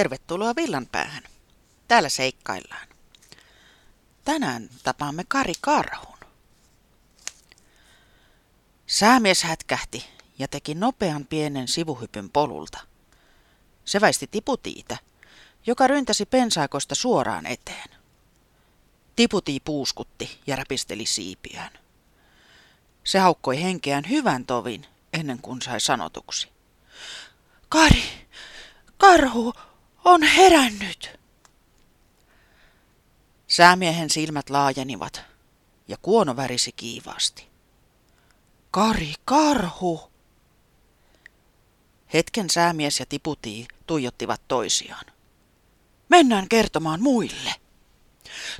Tervetuloa Villanpäähän. Täällä seikkaillaan. Tänään tapaamme Kari Karhun. Säämies hätkähti ja teki nopean pienen sivuhypyn polulta. Se väisti Tiputiitä, joka ryntäsi pensaikosta suoraan eteen. Tiputi puuskutti ja räpisteli siipiään. Se haukkoi henkeään hyvän tovin ennen kuin sai sanotuksi. Kari! Karhu on herännyt! Säämiehen silmät laajenivat ja kuono värisi kiivaasti. Kari Karhu! Hetken Säämies ja Tiputi tuijottivat toisiaan. Mennään kertomaan muille.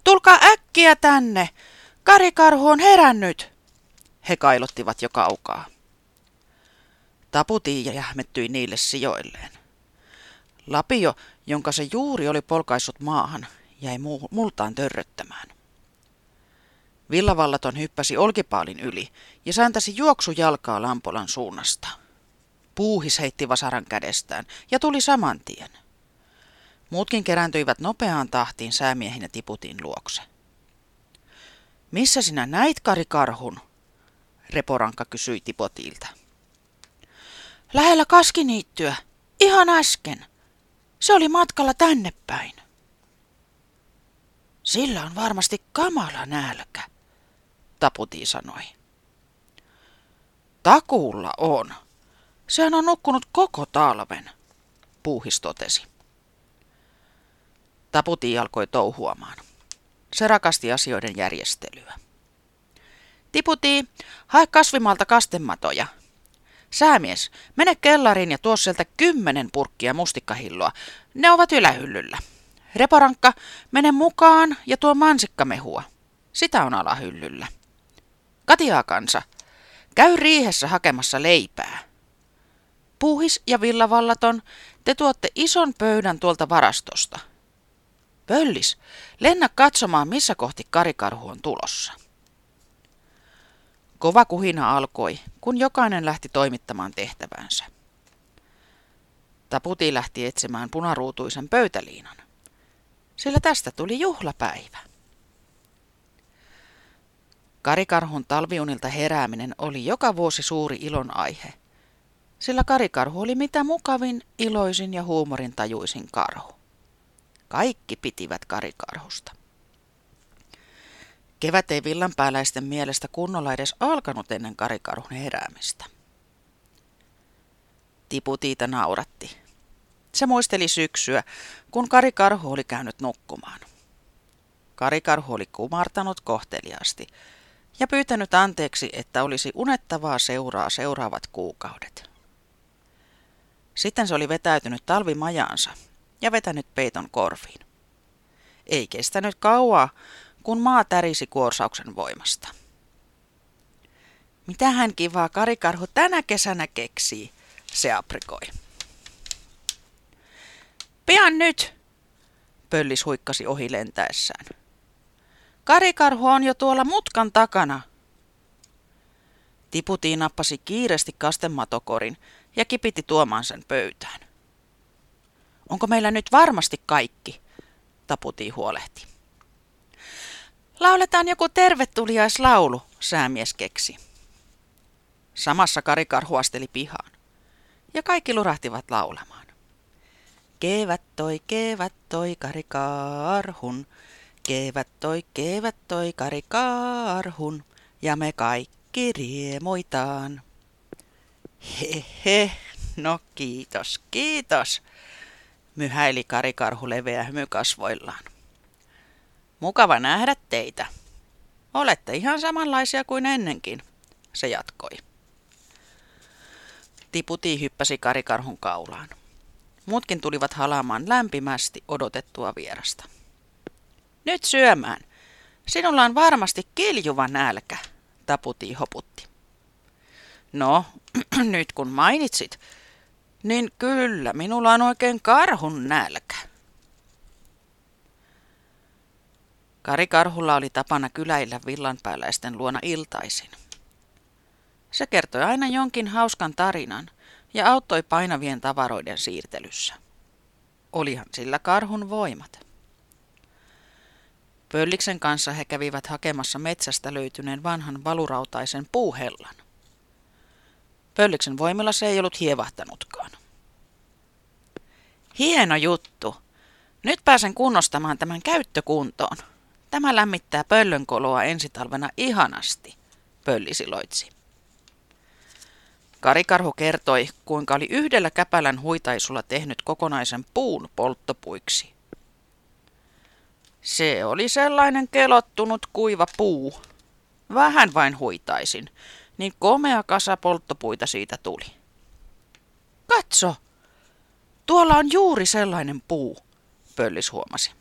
Tulkaa äkkiä tänne! Kari Karhu on herännyt! He kailottivat jo kaukaa. Taputi ja jähmettyi niille sijoilleen. Lapio, jonka se juuri oli polkaissut maahan, jäi multaan törröttämään. Villavallaton hyppäsi olkipaalin yli ja sääntäsi juoksujalkaa Lampolan suunnasta. Puuhis heitti vasaran kädestään ja tuli saman tien. Muutkin kerääntyivät nopeaan tahtiin Säämiehen ja Tiputin luokse. Missä sinä näit Kari Karhun? Reporanka kysyi Tiputilta. Lähellä kaskiniittyä, ihan äsken. Se oli matkalla tänne päin. Sillä on varmasti kamala nälkä, Taputi sanoi. Takuulla on. Sehän on nukkunut koko talven, Puuhis totesi. Taputi alkoi touhuamaan. Se rakasti asioiden järjestelyä. Tiputi, hae kasvimalta kastematoja. Säämies, mene kellariin ja tuo sieltä 10 purkkia mustikkahilloa. Ne ovat ylähyllyllä. Reporankka, mene mukaan ja tuo mansikkamehua. Sitä on alahyllyllä. Katiaa kansa, käy riihessä hakemassa leipää. Puuhis ja Villavallaton, te tuotte ison pöydän tuolta varastosta. Pöllis, lennä katsomaan missä kohti Kari Karhu on tulossa. Kova kuhina alkoi, kun jokainen lähti toimittamaan tehtävänsä. Taputi lähti etsimään punaruutuisen pöytäliinan, sillä tästä tuli juhlapäivä. Kari Karhun talviunilta herääminen oli joka vuosi suuri ilonaihe, sillä Kari Karhu oli mitä mukavin, iloisin ja huumorintajuisin karhu. Kaikki pitivät Kari Karhusta. Kevät ei villanpääläisten mielestä kunnolla edes alkanut ennen Kari Karhun heräämistä. Tiputiita nauratti. Se muisteli syksyä, kun Kari Karhu oli käynyt nukkumaan. Kari Karhu oli kumartanut kohteliaasti ja pyytänyt anteeksi, että olisi unettavaa seuraa seuraavat kuukaudet. Sitten se oli vetäytynyt talvimajaansa ja vetänyt peiton korviin. Ei kestänyt kauaa, kun maa tärisi kuorsauksen voimasta. Mitähän kivaa Kari Karhu tänä kesänä keksii, se aprikoi. Pian nyt, Pöllis huikkasi ohi lentäessään. Kari Karhu on jo tuolla mutkan takana. Tiputi nappasi kiireesti kastematokorin ja kipiti tuomaan sen pöytään. Onko meillä nyt varmasti kaikki, Taputi huolehti. Lauletaan joku tervetuliaislaulu, Säämies keksi. Samassa Kari Karhu asteli pihaan, ja kaikki lurahtivat laulamaan. Kevät toi Kari Karhun, kevät toi Kari Karhun, ja me kaikki riemuitaan. Hehe, no kiitos, myhäili Kari Karhu leveä hymy kasvoillaan. Mukava nähdä teitä. Olette ihan samanlaisia kuin ennenkin, se jatkoi. Tiputi hyppäsi Kari Karhun kaulaan. Muutkin tulivat halaamaan lämpimästi odotettua vierasta. Nyt syömään. Sinulla on varmasti kiljuva nälkä, Taputi hoputti. No, nyt kun mainitsit, niin kyllä minulla on oikein karhun nälkä. Kari Karhulla oli tapana kyläillä villanpääläisten luona iltaisin. Se kertoi aina jonkin hauskan tarinan ja auttoi painavien tavaroiden siirtelyssä. Olihan sillä karhun voimat. Pölliksen kanssa he kävivät hakemassa metsästä löytyneen vanhan valurautaisen puuhellan. Pölliksen voimilla se ei ollut hievahtanutkaan. Hieno juttu! Nyt pääsen kunnostamaan tämän käyttökuntoon. Tämä lämmittää pöllönkoloa ensi talvena ihanasti, Pöllis iloitsi. Kari Karhu kertoi, kuinka oli yhdellä käpälän huitaisulla tehnyt kokonaisen puun polttopuiksi. Se oli sellainen kelottunut kuiva puu. Vähän vain huitaisin, niin komea kasa polttopuita siitä tuli. Katso! Tuolla on juuri sellainen puu, Pöllis huomasi.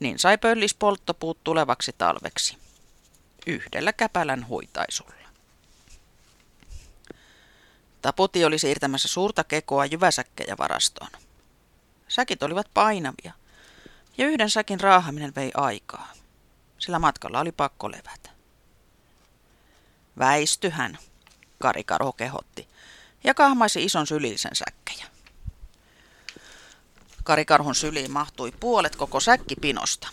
Niin sai Pöllis polttopuut tulevaksi talveksi. Yhdellä käpälän huitaisulla. Taputi oli siirtämässä suurta kekoa jyväsäkkejä varastoon. Säkit olivat painavia, ja yhden säkin raahaminen vei aikaa, sillä matkalla oli pakko levätä. Väistyhän, Kari Karhu kehotti, ja kahmaisi ison sylillisen säkkejä. Kari Karhun syliin mahtui puolet koko säkkipinosta,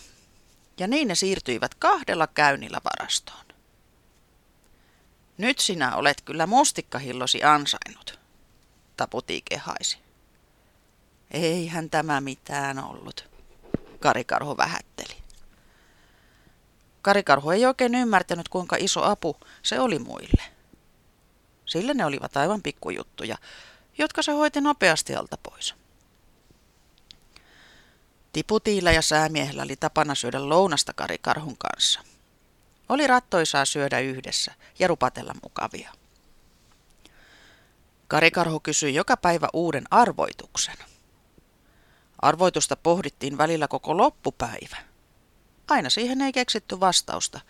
ja niin ne siirtyivät kahdella käynnillä varastoon. Nyt sinä olet kyllä mustikkahillosi ansainnut, Taputi kehaisi. Eihän tämä mitään ollut, Kari Karhu vähätteli. Kari Karhu ei oikein ymmärtänyt, kuinka iso apu se oli muille. Sillä ne olivat aivan pikkujuttuja, jotka se hoiti nopeasti alta pois. Tiputilla ja Säämiehellä oli tapana syödä lounasta Kari Karhun kanssa. Oli rattoisaa syödä yhdessä ja rupatella mukavia. Kari Karhu kysyi joka päivä uuden arvoituksen. Arvoitusta pohdittiin välillä koko loppupäivä. Aina siihen ei keksitty vastausta,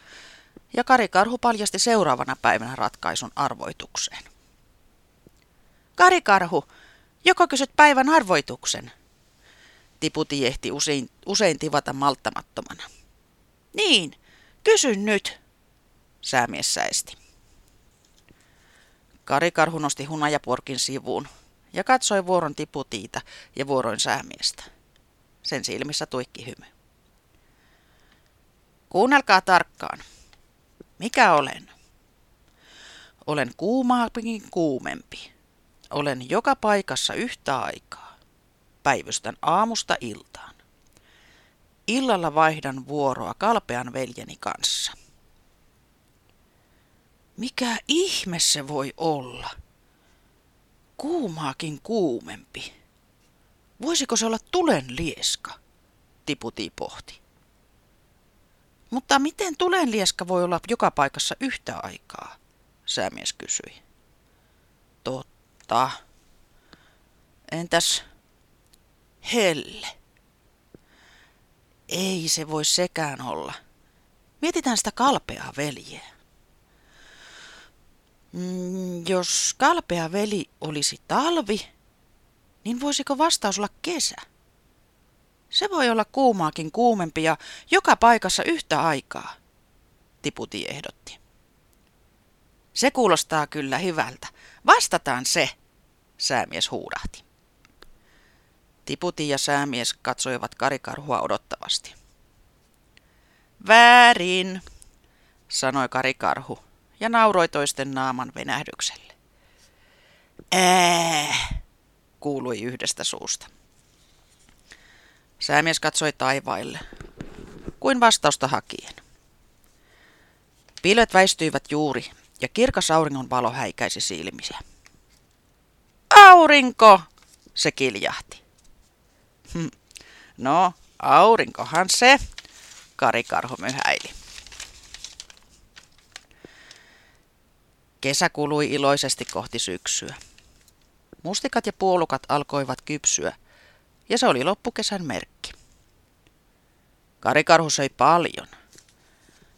ja Kari Karhu paljasti seuraavana päivänä ratkaisun arvoitukseen. Kari Karhu, joko kysyt päivän arvoituksen? Tiputi ehti usein tivata malttamattomana. Niin. Kysy nyt, Säämies säisti. Kari Karhu nosti hunajapurkin sivuun ja katsoi vuoron Tiputiita ja vuoroin Säämiestä. Sen silmissä tuikki hymy. Kuunnelkaa tarkkaan. Mikä olen? Olen kuumaakin kuumempi. Olen joka paikassa yhtä aikaa. Päivystän aamusta iltaan. Illalla vaihdan vuoroa kalpean veljeni kanssa. Mikä ihme se voi olla? Kuumaakin kuumempi. Voisiko se olla tulenlieska? Tiputi pohti. Mutta miten tulenlieska voi olla joka paikassa yhtä aikaa? Säämies kysyi. Totta. Entäs helle? Ei se voi sekään olla. Mietitään sitä kalpeaa veljeä. Jos kalpea veli olisi talvi, niin voisiko vastaus olla kesä? Se voi olla kuumaakin kuumempi ja joka paikassa yhtä aikaa, Tiputi ehdotti. Se kuulostaa kyllä hyvältä. Vastataan se, Säämies huudahti. Tiputi ja Säämies katsoivat Kari Karhua odottavasti. Väärin, sanoi Kari Karhu ja nauroi toisten naaman venähdykselle. Kuului yhdestä suusta. Säämies katsoi taivaille, kuin vastausta hakien. Pilvet väistyivät juuri ja kirkas auringon valo häikäisi silmiä. Aurinko, se kiljahti. No, aurinkohan se, Kari Karhu myhäili. Kesä kului iloisesti kohti syksyä. Mustikat ja puolukat alkoivat kypsyä, ja se oli loppukesän merkki. Kari Karhu söi paljon,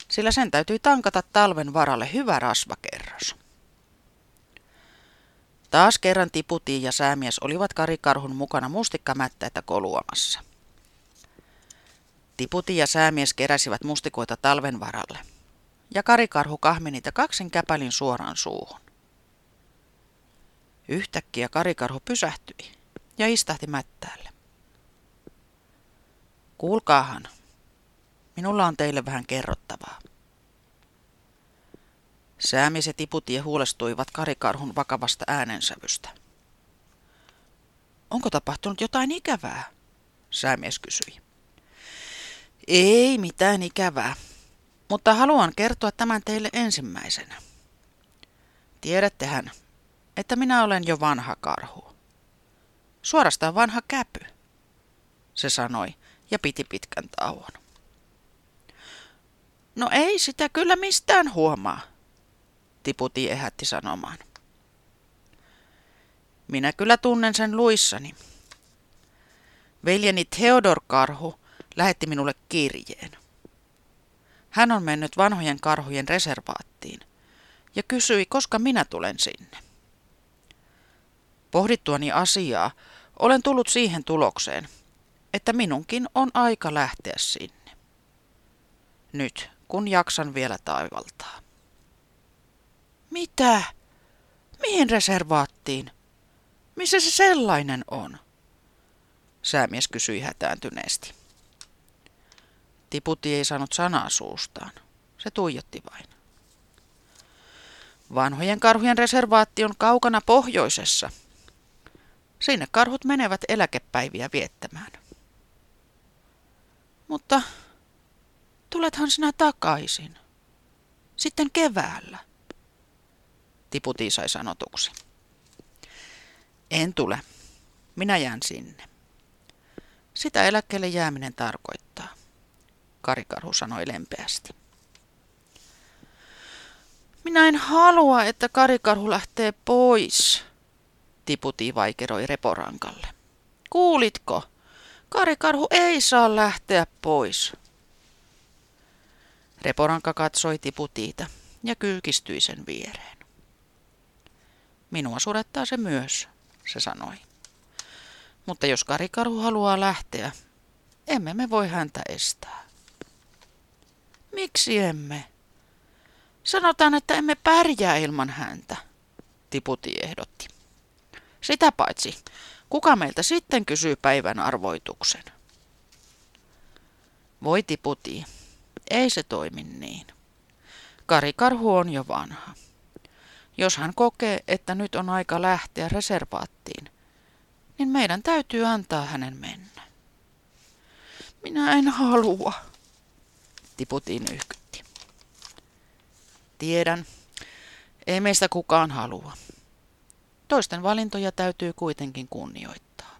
sillä sen täytyi tankata talven varalle hyvä rasvakerros. Taas kerran Tiputi ja Säämies olivat Kari Karhun mukana mustikkamättäitä koluamassa. Tiputi ja Säämies keräsivät mustikoita talven varalle, ja Kari Karhu kahmi niitä kaksin käpälin suoraan suuhun. Yhtäkkiä Kari Karhu pysähtyi ja istahti mättäälle. Kuulkaahan, minulla on teille vähän kerrottavaa. Säämies ja Tiputi huolestuivat Kari Karhun vakavasta äänensävystä. Onko tapahtunut jotain ikävää? Säämies kysyi. Ei mitään ikävää, mutta haluan kertoa tämän teille ensimmäisenä. Tiedättehän, että minä olen jo vanha karhu. Suorastaan vanha käpy, se sanoi ja piti pitkän tauon. No ei sitä kyllä mistään huomaa, Tiputi ehätti sanomaan. Minä kyllä tunnen sen luissani. Veljeni Theodor Karhu lähetti minulle kirjeen. Hän on mennyt vanhojen karhujen reservaattiin ja kysyi, koska minä tulen sinne. Pohdittuani asiaa olen tullut siihen tulokseen, että minunkin on aika lähteä sinne. Nyt, kun jaksan vielä taivaltaa. Mitä? Mihin reservaattiin? Missä se sellainen on? Säämies kysyi hätääntyneesti. Tiputi ei saanut sanaa suustaan. Se tuijotti vain. Vanhojen karhujen reservaatti on kaukana pohjoisessa. Sinne karhut menevät eläkepäiviä viettämään. Mutta tulethan sinä takaisin. Sitten keväällä, Tiputi sai sanotuksi. En tule. Minä jään sinne. Sitä eläkkeelle jääminen tarkoittaa, Kari Karhu sanoi lempeästi. Minä en halua, että Kari Karhu lähtee pois, Tiputi vaikeroi Reporankalle. Kuulitko? Kari Karhu ei saa lähteä pois. Reporanka katsoi Tiputiita ja kyykistyi sen viereen. Minua surettaa se myös, se sanoi. Mutta jos Kari Karhu haluaa lähteä, emme me voi häntä estää. Miksi emme? Sanotaan, että emme pärjää ilman häntä, Tiputi ehdotti. Sitä paitsi, kuka meiltä sitten kysyy päivän arvoituksen? Voi Tiputi, ei se toimi niin. Kari Karhu on jo vanha. Jos hän kokee, että nyt on aika lähteä reservaattiin, niin meidän täytyy antaa hänen mennä. Minä en halua, Tiputi nyhkytti. Tiedän, ei meistä kukaan halua. Toisten valintoja täytyy kuitenkin kunnioittaa.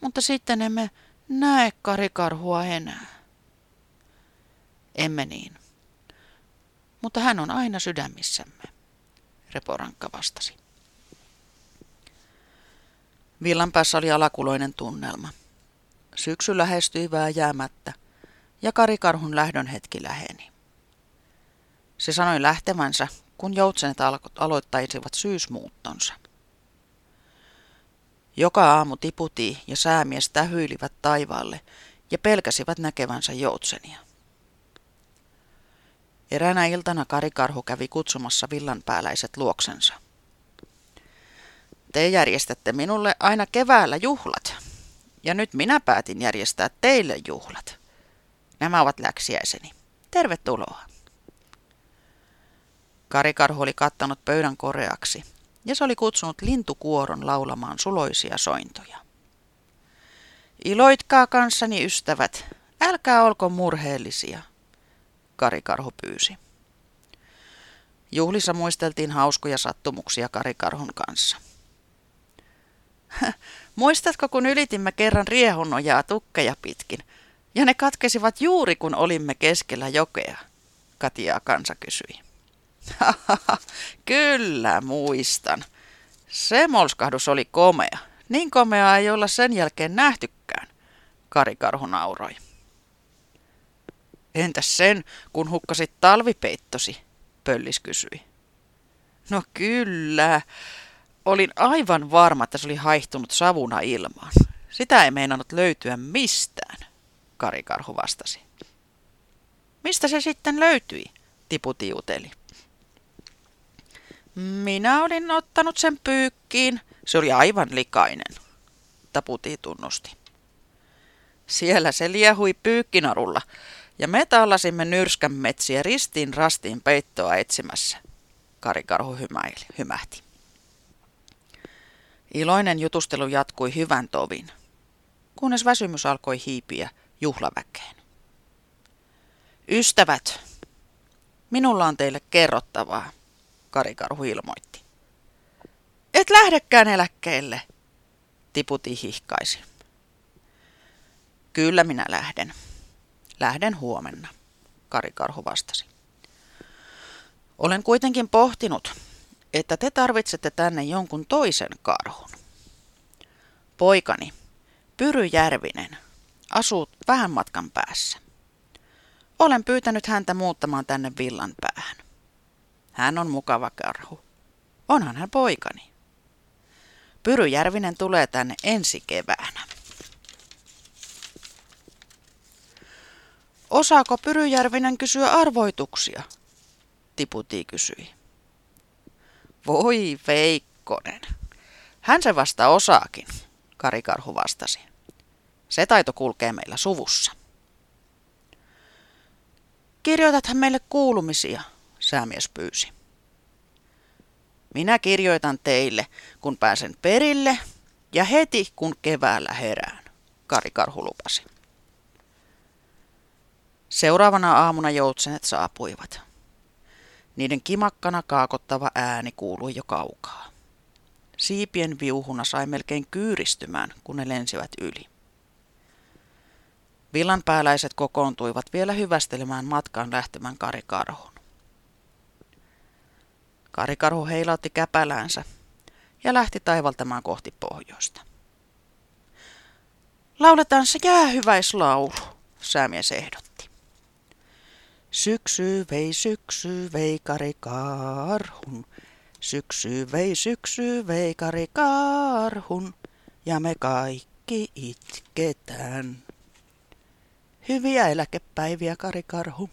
Mutta sitten emme näe Kari Karhua enää. Emme niin. Mutta hän on aina sydämissämme, Reporankka vastasi. Villan päässä oli alakuloinen tunnelma. Syksy lähestyi vääjäämättä ja Kari Karhun lähdön hetki läheni. Se sanoi lähtevänsä, kun joutsenet aloittaisivat syysmuuttonsa. Joka aamu Tiputi ja Säämies tähyilivät taivaalle ja pelkäsivät näkevänsä joutsenia. Eräänä iltana Kari Karhu kävi kutsumassa villanpääläiset luoksensa. Te järjestätte minulle aina keväällä juhlat, ja nyt minä päätin järjestää teille juhlat. Nämä ovat läksiäiseni. Tervetuloa. Kari Karhu oli kattanut pöydän koreaksi, ja se oli kutsunut lintukuoron laulamaan suloisia sointoja. Iloitkaa kanssani, ystävät, älkää olko murheellisia, Kari Karhu pyysi. Juhlissa muisteltiin hauskoja sattumuksia Kari Karhun kanssa. Muistatko, kun ylitimme kerran riehunojaa tukkeja pitkin, ja ne katkesivat juuri, kun olimme keskellä jokea? Katiaa kansa kysyi. Kyllä muistan. Se molskahdus oli komea. Niin komea ei olla sen jälkeen nähtykään, Kari Karhu nauroi. Entäs sen, kun hukkasit talvipeittosi, Pöllis kysyi. No kyllä, olin aivan varma, että se oli haihtunut savuna ilmaan. Sitä ei meinannut löytyä mistään, Kari Karhu vastasi. Mistä se sitten löytyi, Tiputi juteli. Minä olin ottanut sen pyykkiin, Se oli aivan likainen, Taputi tunnusti. Siellä se liehui pyykkinarulla, ja me tallasimme nyrskän metsiä ristiin rastiin peittoa etsimässä, Kari Karhu hymähti. Iloinen jutustelu jatkui hyvän tovin, kunnes väsymys alkoi hiipiä juhlaväkeen. Ystävät, minulla on teille kerrottavaa, Kari Karhu ilmoitti. Et lähdekään eläkkeelle, Tiputi hihkaisi. Kyllä minä lähden. Lähden huomenna, Kari Karhu vastasi. Olen kuitenkin pohtinut, että te tarvitsette tänne jonkun toisen karhun. Poikani, Pyry Järvinen, asuu vähän matkan päässä. Olen pyytänyt häntä muuttamaan tänne villan päähän. Hän on mukava karhu. Onhan hän poikani. Pyry Järvinen tulee tänne ensi keväänä. Osaako Pyry Järvinen kysyä arvoituksia? Tiputi kysyi. Voi Veikkonen. Hän se vasta osaakin, Kari Karhu vastasi. Se taito kulkee meillä suvussa. Kirjoitathan meille kuulumisia, Säämies pyysi. Minä kirjoitan teille, kun pääsen perille ja heti kun keväällä herään, Kari Karhu lupasi. Seuraavana aamuna joutsenet saapuivat. Niiden kimakkana kaakottava ääni kuului jo kaukaa. Siipien viuhuna sai melkein kyyristymään, kun ne lensivät yli. Villanpääläiset kokoontuivat vielä hyvästelemään matkaan lähtemään Kari Karhun. Kari Karhu heilautti käpäläänsä ja lähti taivaltamaan kohti pohjoista. Lauletaan se jäähyväislaulu, Säämies ehdotti. Syksy vei Kari Karhun, syksy vei Kari Karhun, ja me kaikki itketään. Hyviä eläkepäiviä, Kari Karhu.